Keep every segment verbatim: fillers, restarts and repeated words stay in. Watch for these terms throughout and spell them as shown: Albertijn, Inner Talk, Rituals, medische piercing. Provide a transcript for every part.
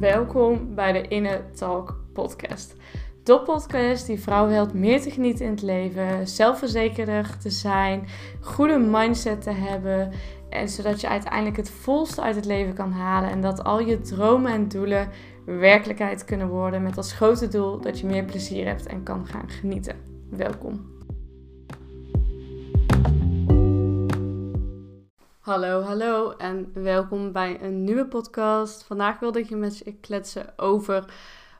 Welkom bij de Inner Talk podcast. De podcast die vrouwen helpt meer te genieten in het leven, zelfverzekerder te zijn, goede mindset te hebben. En zodat je uiteindelijk het volste uit het leven kan halen en dat al je dromen en doelen werkelijkheid kunnen worden. Met als grote doel dat je meer plezier hebt en kan gaan genieten. Welkom. Hallo, hallo en welkom bij een nieuwe podcast. Vandaag wilde ik je met je kletsen over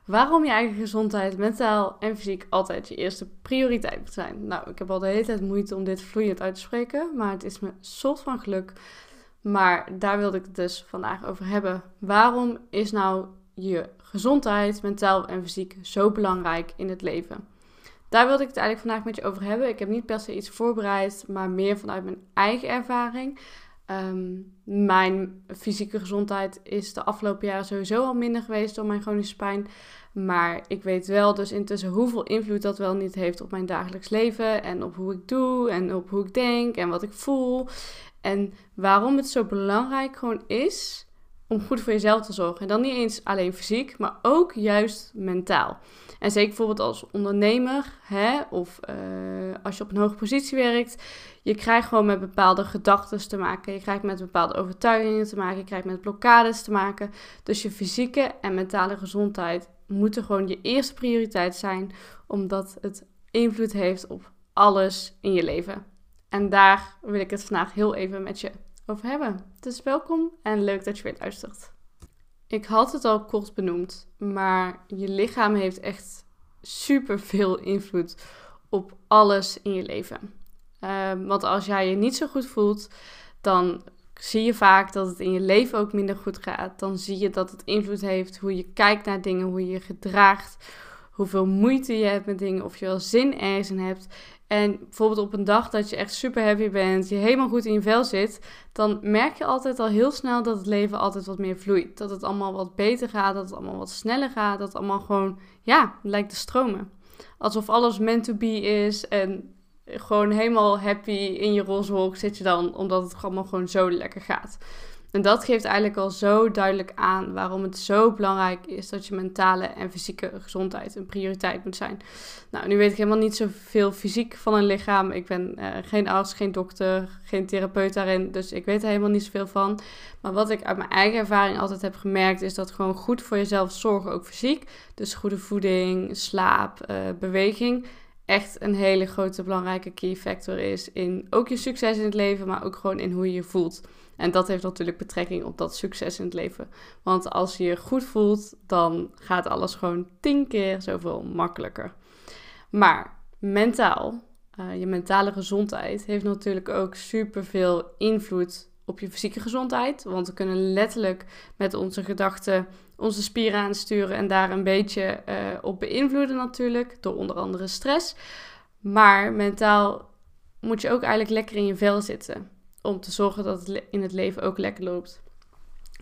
waarom je eigen gezondheid, mentaal en fysiek altijd je eerste prioriteit moet zijn. Nou, ik heb al de hele tijd moeite om dit vloeiend uit te spreken, maar het is me soort van geluk. Maar daar wilde ik het dus vandaag over hebben. Waarom is nou je gezondheid, mentaal en fysiek zo belangrijk in het leven? Daar wilde ik het eigenlijk vandaag met je over hebben. Ik heb niet per se iets voorbereid, maar meer vanuit mijn eigen ervaring. Um, mijn fysieke gezondheid is de afgelopen jaren sowieso al minder geweest door mijn chronische pijn. Maar ik weet wel dus intussen hoeveel invloed dat wel niet heeft op mijn dagelijks leven. En op hoe ik doe en op hoe ik denk en wat ik voel. En waarom het zo belangrijk gewoon is om goed voor jezelf te zorgen. En dan niet eens alleen fysiek, maar ook juist mentaal. En zeker bijvoorbeeld als ondernemer, hè, of uh, als je op een hoge positie werkt. Je krijgt gewoon met bepaalde gedachten te maken. Je krijgt met bepaalde overtuigingen te maken. Je krijgt met blokkades te maken. Dus je fysieke en mentale gezondheid moeten gewoon je eerste prioriteit zijn. Omdat het invloed heeft op alles in je leven. En daar wil ik het vandaag heel even met je over hebben. Dus welkom en leuk dat je weer luistert. Ik had het al kort benoemd, maar je lichaam heeft echt superveel invloed op alles in je leven. Uh, want als jij je niet zo goed voelt, dan zie je vaak dat het in je leven ook minder goed gaat. Dan zie je dat het invloed heeft hoe je kijkt naar dingen, hoe je je gedraagt, hoeveel moeite je hebt met dingen, of je wel zin ergens in hebt. En bijvoorbeeld op een dag dat je echt super happy bent, je helemaal goed in je vel zit, dan merk je altijd al heel snel dat het leven altijd wat meer vloeit. Dat het allemaal wat beter gaat, dat het allemaal wat sneller gaat, dat het allemaal gewoon, ja, lijkt te stromen. Alsof alles meant to be is en gewoon helemaal happy in je roze wolk zit je dan, omdat het allemaal gewoon zo lekker gaat. En dat geeft eigenlijk al zo duidelijk aan waarom het zo belangrijk is dat je mentale en fysieke gezondheid een prioriteit moet zijn. Nou, nu weet ik helemaal niet zoveel fysiek van een lichaam. Ik ben uh, geen arts, geen dokter, geen therapeut daarin, dus ik weet er helemaal niet zoveel van. Maar wat ik uit mijn eigen ervaring altijd heb gemerkt is dat gewoon goed voor jezelf zorgen, ook fysiek. Dus goede voeding, slaap, uh, beweging, echt een hele grote belangrijke key factor is in ook je succes in het leven, maar ook gewoon in hoe je je voelt. En dat heeft natuurlijk betrekking op dat succes in het leven. Want als je je goed voelt, dan gaat alles gewoon tien keer zoveel makkelijker. Maar mentaal, uh, je mentale gezondheid heeft natuurlijk ook superveel invloed op je fysieke gezondheid. Want we kunnen letterlijk met onze gedachten onze spieren aansturen en daar een beetje uh, op beïnvloeden natuurlijk. Door onder andere stress. Maar mentaal moet je ook eigenlijk lekker in je vel zitten. Om te zorgen dat het in het leven ook lekker loopt.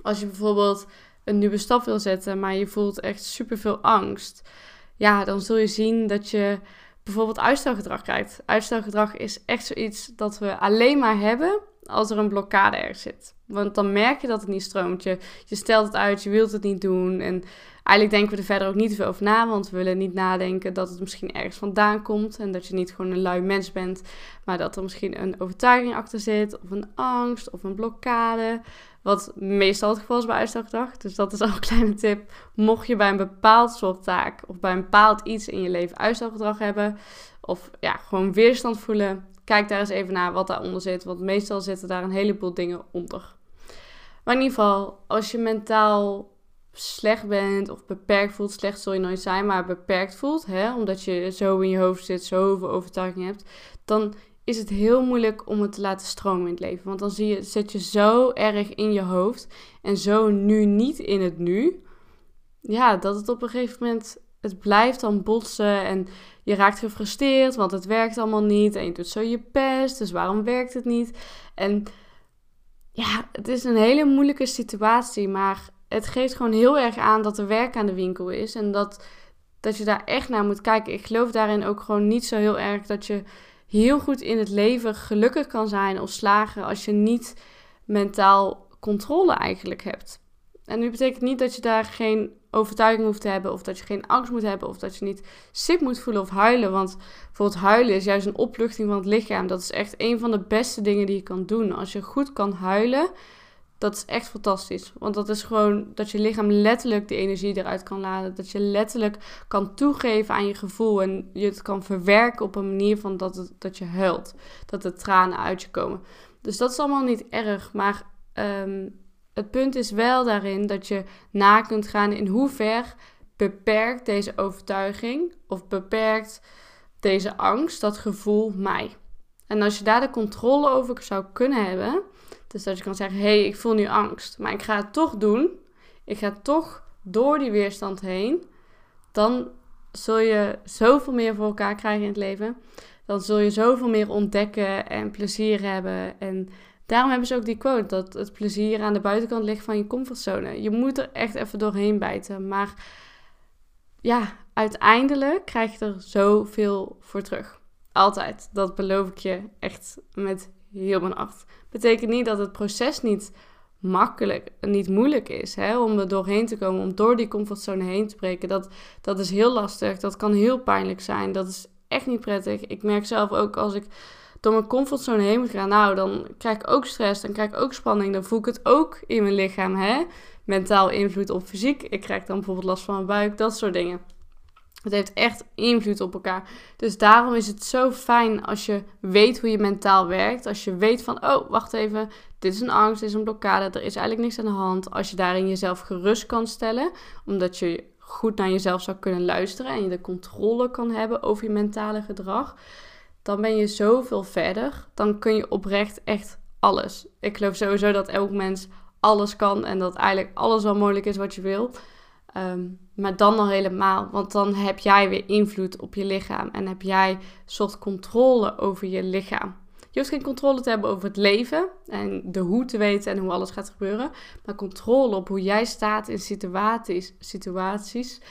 Als je bijvoorbeeld een nieuwe stap wil zetten, maar je voelt echt superveel angst. Ja, dan zul je zien dat je bijvoorbeeld uitstelgedrag krijgt. Uitstelgedrag is echt zoiets dat we alleen maar hebben als er een blokkade ergens zit. Want dan merk je dat het niet stroomt. Je, je stelt het uit, je wilt het niet doen. En eigenlijk denken we er verder ook niet veel over na. Want we willen niet nadenken dat het misschien ergens vandaan komt. En dat je niet gewoon een lui mens bent. Maar dat er misschien een overtuiging achter zit. Of een angst. Of een blokkade. Wat meestal het geval is bij uitstelgedrag. Dus dat is al een kleine tip. Mocht je bij een bepaald soort taak. Of bij een bepaald iets in je leven uitstelgedrag hebben. Of ja, gewoon weerstand voelen. Kijk daar eens even naar wat daaronder zit. Want meestal zitten daar een heleboel dingen onder. Maar in ieder geval, als je mentaal slecht bent of beperkt voelt. Slecht zul je nooit zijn, maar beperkt voelt. Hè, omdat je zo in je hoofd zit, zoveel overtuiging hebt. Dan is het heel moeilijk om het te laten stromen in het leven. Want dan zie je, zit je zo erg in je hoofd. En zo nu niet in het nu. Ja, dat het op een gegeven moment, het blijft dan botsen en je raakt gefrustreerd, want het werkt allemaal niet. En je doet zo je best, dus waarom werkt het niet? En ja, het is een hele moeilijke situatie, maar het geeft gewoon heel erg aan dat er werk aan de winkel is. En dat, dat je daar echt naar moet kijken. Ik geloof daarin ook gewoon niet zo heel erg dat je heel goed in het leven gelukkig kan zijn of slagen als je niet mentaal controle eigenlijk hebt. En nu betekent niet dat je daar geen overtuiging hoeft te hebben, of dat je geen angst moet hebben, of dat je niet ziek moet voelen of huilen. Want bijvoorbeeld huilen is juist een opluchting van het lichaam. Dat is echt een van de beste dingen die je kan doen. Als je goed kan huilen, dat is echt fantastisch. Want dat is gewoon dat je lichaam letterlijk de energie eruit kan laden. Dat je letterlijk kan toegeven aan je gevoel en je het kan verwerken op een manier van dat, het, dat je huilt. Dat er tranen uit je komen. Dus dat is allemaal niet erg, maar um, het punt is wel daarin dat je na kunt gaan in hoever beperkt deze overtuiging of beperkt deze angst, dat gevoel, mij. En als je daar de controle over zou kunnen hebben, dus dat je kan zeggen, hé, hey, ik voel nu angst, maar ik ga het toch doen, ik ga toch door die weerstand heen, dan zul je zoveel meer voor elkaar krijgen in het leven. Dan zul je zoveel meer ontdekken en plezier hebben. En daarom hebben ze ook die quote, dat het plezier aan de buitenkant ligt van je comfortzone. Je moet er echt even doorheen bijten. Maar ja, uiteindelijk krijg je er zoveel voor terug. Altijd. Dat beloof ik je echt met heel mijn hart. Betekent niet dat het proces niet makkelijk, niet moeilijk is, hè, om er doorheen te komen, om door die comfortzone heen te breken. Dat, dat is heel lastig. Dat kan heel pijnlijk zijn. Dat is echt niet prettig. Ik merk zelf ook, als ik door mijn comfortzone heen moet gaan, nou, dan krijg ik ook stress, dan krijg ik ook spanning, dan voel ik het ook in mijn lichaam, hè? Mentaal invloed op fysiek. Ik krijg dan bijvoorbeeld last van mijn buik, dat soort dingen. Het heeft echt invloed op elkaar. Dus daarom is het zo fijn als je weet hoe je mentaal werkt, als je weet van, oh, wacht even, dit is een angst, dit is een blokkade, er is eigenlijk niks aan de hand. Als je daarin jezelf gerust kan stellen, omdat je goed naar jezelf zou kunnen luisteren en je de controle kan hebben over je mentale gedrag, dan ben je zoveel verder. Dan kun je oprecht echt alles. Ik geloof sowieso dat elk mens alles kan en dat eigenlijk alles wel mogelijk is wat je wil. Um, maar dan al helemaal, want dan heb jij weer invloed op je lichaam en heb jij een soort controle over je lichaam. Je hoeft geen controle te hebben over het leven en de hoe te weten en hoe alles gaat gebeuren. Maar controle op hoe jij staat in situaties, situaties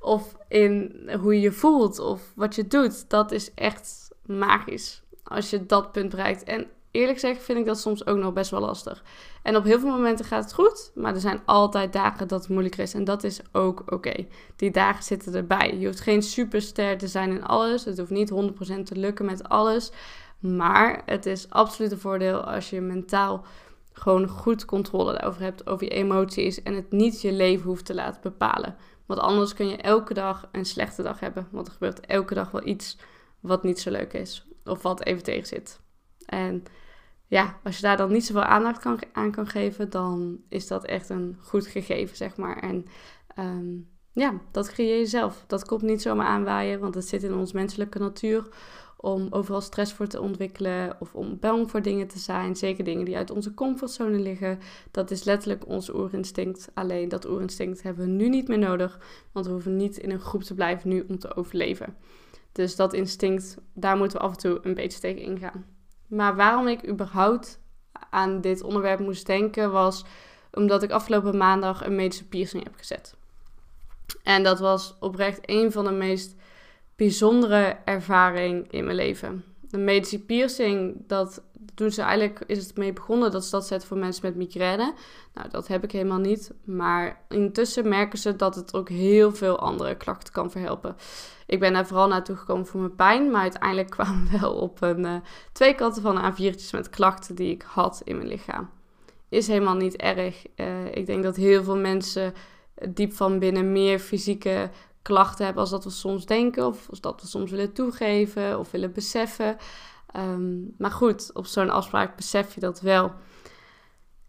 of in hoe je je voelt of wat je doet. Dat is echt magisch als je dat punt bereikt. En eerlijk gezegd vind ik dat soms ook nog best wel lastig. En op heel veel momenten gaat het goed, maar er zijn altijd dagen dat het moeilijker is. En dat is ook oké. Okay. Die dagen zitten erbij. Je hoeft geen superster te zijn in alles. Het hoeft niet honderd procent te lukken met alles. Maar het is absoluut een voordeel als je mentaal gewoon goed controle daarover hebt, over je emoties en het niet je leven hoeft te laten bepalen. Want anders kun je elke dag een slechte dag hebben, want er gebeurt elke dag wel iets wat niet zo leuk is of wat even tegen zit. En ja, als je daar dan niet zoveel aandacht kan, aan kan geven, dan is dat echt een goed gegeven, zeg maar. En um, ja, dat creëer je zelf. Dat komt niet zomaar aanwaaien, want het zit in onze menselijke natuur om overal stress voor te ontwikkelen of om bang voor dingen te zijn. Zeker dingen die uit onze comfortzone liggen. Dat is letterlijk ons oerinstinct. Alleen dat oerinstinct hebben we nu niet meer nodig, want we hoeven niet in een groep te blijven nu om te overleven. Dus dat instinct, daar moeten we af en toe een beetje tegen ingaan. Maar waarom ik überhaupt aan dit onderwerp moest denken was omdat ik afgelopen maandag een medische piercing heb gezet. En dat was oprecht een van de meest bijzondere ervaring in mijn leven. De medische piercing, dat doen ze eigenlijk, is het mee begonnen dat ze dat zetten voor mensen met migraine. Nou, dat heb ik helemaal niet. Maar intussen merken ze dat het ook heel veel andere klachten kan verhelpen. Ik ben daar vooral naartoe gekomen voor mijn pijn, maar uiteindelijk kwamen we wel op een, uh, twee kanten van een A viertjes met klachten die ik had in mijn lichaam. Is helemaal niet erg. Uh, ik denk dat heel veel mensen diep van binnen meer fysieke klachten hebben als dat we soms denken of als dat we soms willen toegeven of willen beseffen. Um, maar goed, op zo'n afspraak besef je dat wel.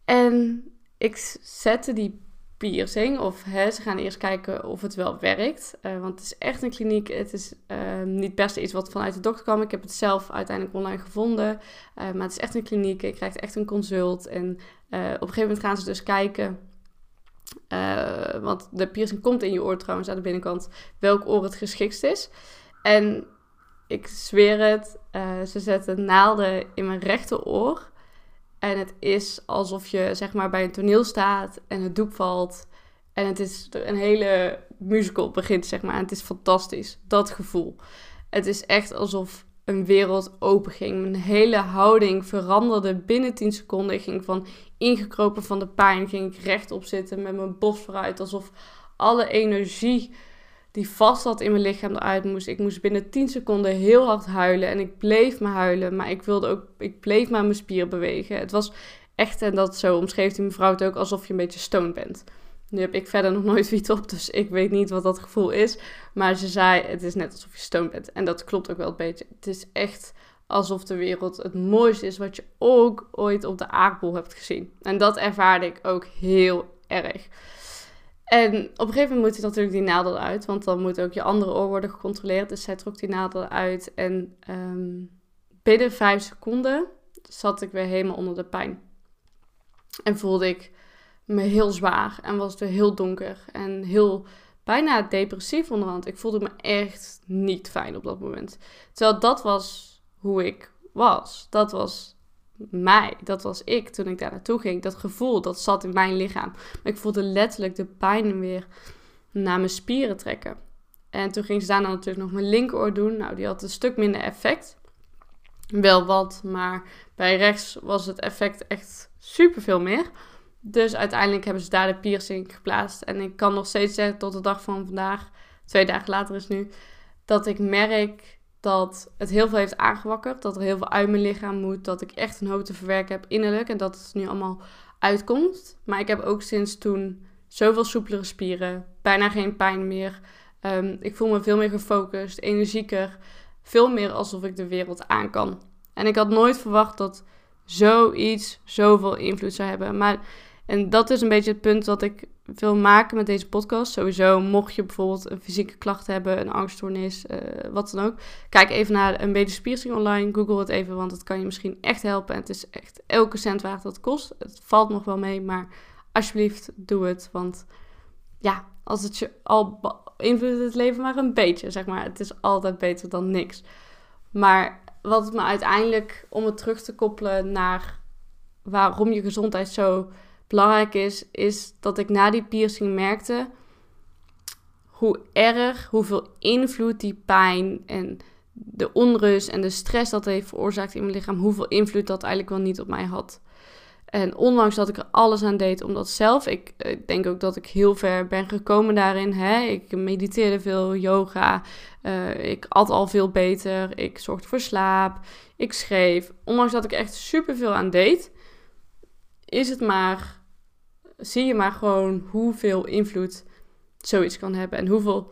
En ik zette die piercing, of hè, ze gaan eerst kijken of het wel werkt. Uh, want het is echt een kliniek, het is uh, niet best iets wat vanuit de dokter kwam. Ik heb het zelf uiteindelijk online gevonden, uh, maar het is echt een kliniek. Je krijgt echt een consult en uh, op een gegeven moment gaan ze dus kijken. Uh, want de piercing komt in je oor trouwens aan de binnenkant, welk oor het geschiktst is. En ik zweer het, uh, ze zetten naalden in mijn rechteroor. En het is alsof je zeg maar bij een toneel staat en het doek valt. En het is een hele musical begint, zeg maar. En het is fantastisch, dat gevoel. Het is echt alsof een wereld open ging. Mijn hele houding veranderde binnen tien seconden. Ik ging van ingekropen van de pijn, ging ik rechtop zitten met mijn borst vooruit. Alsof alle energie die vast zat in mijn lichaam eruit moest. Ik moest binnen tien seconden heel hard huilen. En ik bleef maar huilen. Maar ik wilde ook, ik bleef maar mijn spieren bewegen. Het was echt, en dat zo omschreef die mevrouw het ook, alsof je een beetje stoned bent. Nu heb ik verder nog nooit wiet op, dus ik weet niet wat dat gevoel is. Maar ze zei, het is net alsof je stoned bent. En dat klopt ook wel een beetje. Het is echt alsof de wereld het mooiste is wat je ook ooit op de aardbol hebt gezien. En dat ervaarde ik ook heel erg. En op een gegeven moment moet je natuurlijk die naald uit, want dan moet ook je andere oor worden gecontroleerd. Dus zij trok die naald uit en um, binnen vijf seconden zat ik weer helemaal onder de pijn. En voelde ik me heel zwaar en was er heel donker en heel bijna depressief onderhand. Ik voelde me echt niet fijn op dat moment. Terwijl dat was hoe ik was. Dat was mij. Dat was ik toen ik daar naartoe ging. Dat gevoel, dat zat in mijn lichaam. Maar ik voelde letterlijk de pijn weer naar mijn spieren trekken. En toen ging ze daarna natuurlijk nog mijn linkeroor doen. Nou, die had een stuk minder effect. Wel wat, maar bij rechts was het effect echt superveel meer. Dus uiteindelijk hebben ze daar de piercing geplaatst. En ik kan nog steeds zeggen tot de dag van vandaag, twee dagen later is nu, dat ik merk dat het heel veel heeft aangewakkerd, dat er heel veel uit mijn lichaam moet, dat ik echt een hoop te verwerken heb innerlijk en dat het nu allemaal uitkomt. Maar ik heb ook sinds toen zoveel soepelere spieren, bijna geen pijn meer. Um, ik voel me veel meer gefocust, energieker, veel meer alsof ik de wereld aan kan. En ik had nooit verwacht dat zoiets zoveel invloed zou hebben. Maar, en dat is een beetje het punt dat ik wil maken met deze podcast. Sowieso, mocht je bijvoorbeeld een fysieke klacht hebben, een angststoornis, uh, wat dan ook, kijk even naar een medische piercing online. Google het even, want het kan je misschien echt helpen. En het is echt elke cent waard dat het kost. Het valt nog wel mee, maar alsjeblieft, doe het. Want ja, als het je al beïnvloedt het leven maar een beetje, zeg maar. Het is altijd beter dan niks. Maar wat het me uiteindelijk, om het terug te koppelen naar waarom je gezondheid zo belangrijk is, is dat ik na die piercing merkte hoe erg, hoeveel invloed die pijn en de onrust en de stress dat heeft veroorzaakt in mijn lichaam, hoeveel invloed dat eigenlijk wel niet op mij had. En ondanks dat ik er alles aan deed om dat zelf, ik, ik denk ook dat ik heel ver ben gekomen daarin. Hè? Ik mediteerde veel, yoga, uh, ik at al veel beter, ik zorgde voor slaap, ik schreef. Ondanks dat ik echt superveel aan deed, is het maar, zie je maar gewoon hoeveel invloed zoiets kan hebben. En hoeveel,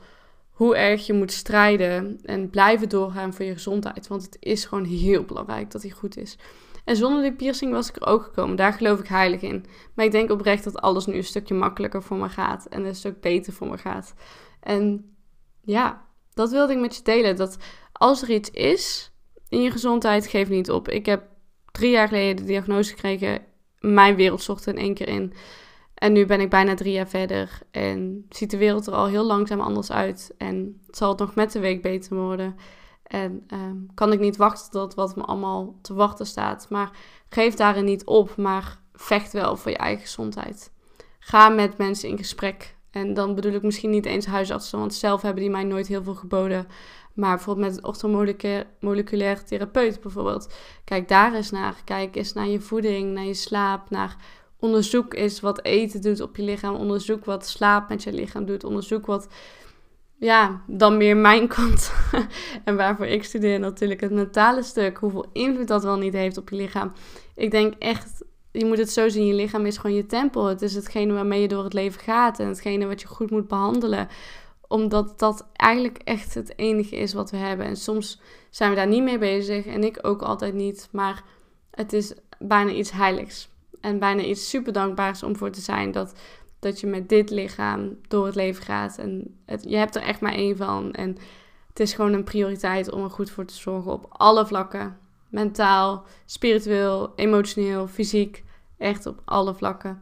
hoe erg je moet strijden en blijven doorgaan voor je gezondheid. Want het is gewoon heel belangrijk dat die goed is. En zonder die piercing was ik er ook gekomen. Daar geloof ik heilig in. Maar ik denk oprecht dat alles nu een stukje makkelijker voor me gaat. En een stuk beter voor me gaat. En ja, dat wilde ik met je delen. Dat als er iets is in je gezondheid, geef niet op. Ik heb drie jaar geleden de diagnose gekregen. Mijn wereld zocht in één keer in. En nu ben ik bijna drie jaar verder. En ziet de wereld er al heel langzaam anders uit. En zal het nog met de week beter worden. En um, kan ik niet wachten tot wat me allemaal te wachten staat. Maar geef daarin niet op. Maar vecht wel voor je eigen gezondheid. Ga met mensen in gesprek. En dan bedoel ik misschien niet eens huisartsen. Want zelf hebben die mij nooit heel veel geboden. Maar bijvoorbeeld met een orthomoleculair therapeut bijvoorbeeld. Kijk daar eens naar. Kijk eens naar je voeding, naar je slaap. Naar onderzoek eens wat eten doet op je lichaam. Onderzoek wat slaap met je lichaam doet. Onderzoek wat, ja, dan meer mijn kant. En waarvoor ik studeer natuurlijk het mentale stuk. Hoeveel invloed dat wel niet heeft op je lichaam. Ik denk echt, je moet het zo zien. Je lichaam is gewoon je tempel. Het is hetgene waarmee je door het leven gaat. En hetgene wat je goed moet behandelen. Omdat dat eigenlijk echt het enige is wat we hebben. En soms zijn we daar niet mee bezig. En ik ook altijd niet. Maar het is bijna iets heiligs. En bijna iets super dankbaars om voor te zijn. Dat, dat je met dit lichaam door het leven gaat. En het, je hebt er echt maar één van. En het is gewoon een prioriteit om er goed voor te zorgen. Op alle vlakken. Mentaal, spiritueel, emotioneel, fysiek. Echt op alle vlakken.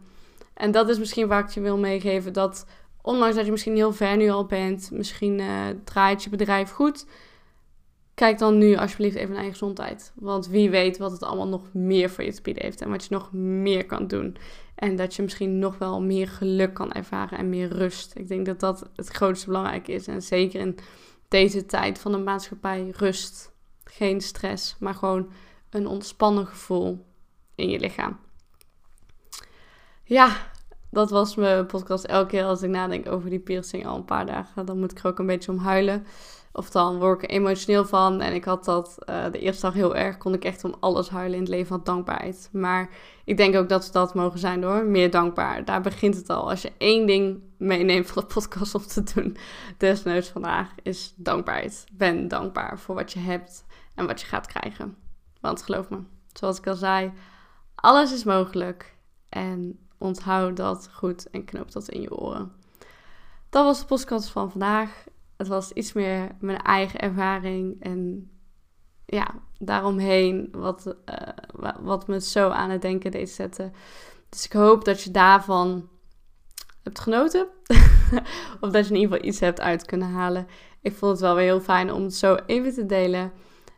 En dat is misschien waar ik je wil meegeven. Dat ondanks dat je misschien heel ver nu al bent, misschien uh, draait je bedrijf goed. Kijk dan nu alsjeblieft even naar je gezondheid. Want wie weet wat het allemaal nog meer voor je te bieden heeft. En wat je nog meer kan doen. En dat je misschien nog wel meer geluk kan ervaren en meer rust. Ik denk dat dat het grootste belangrijke is. En zeker in deze tijd van de maatschappij, rust. Geen stress, maar gewoon een ontspannen gevoel in je lichaam. Ja, dat was mijn podcast. Elke keer als ik nadenk over die piercing al een paar dagen, dan moet ik er ook een beetje om huilen. Of dan word ik er emotioneel van. En ik had dat uh, de eerste dag heel erg. Kon ik echt om alles huilen in het leven van dankbaarheid. Maar ik denk ook dat we dat mogen zijn door meer dankbaar. Daar begint het al. Als je één ding meeneemt van de podcast om te doen, desnoods vandaag, is dankbaarheid. Ben dankbaar voor wat je hebt en wat je gaat krijgen. Want geloof me, zoals ik al zei, alles is mogelijk. En onthoud dat goed en knoop dat in je oren. Dat was de podcast van vandaag. Het was iets meer mijn eigen ervaring en ja, daaromheen wat, uh, wat me zo aan het denken deed zetten. Dus ik hoop dat je daarvan hebt genoten. Of dat je in ieder geval iets hebt uit kunnen halen. Ik vond het wel weer heel fijn om het zo even te delen.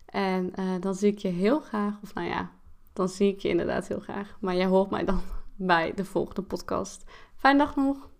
En uh, dan zie ik je heel graag, of nou ja, dan zie ik je inderdaad heel graag. Maar jij hoort mij dan bij de volgende podcast. Fijne dag nog!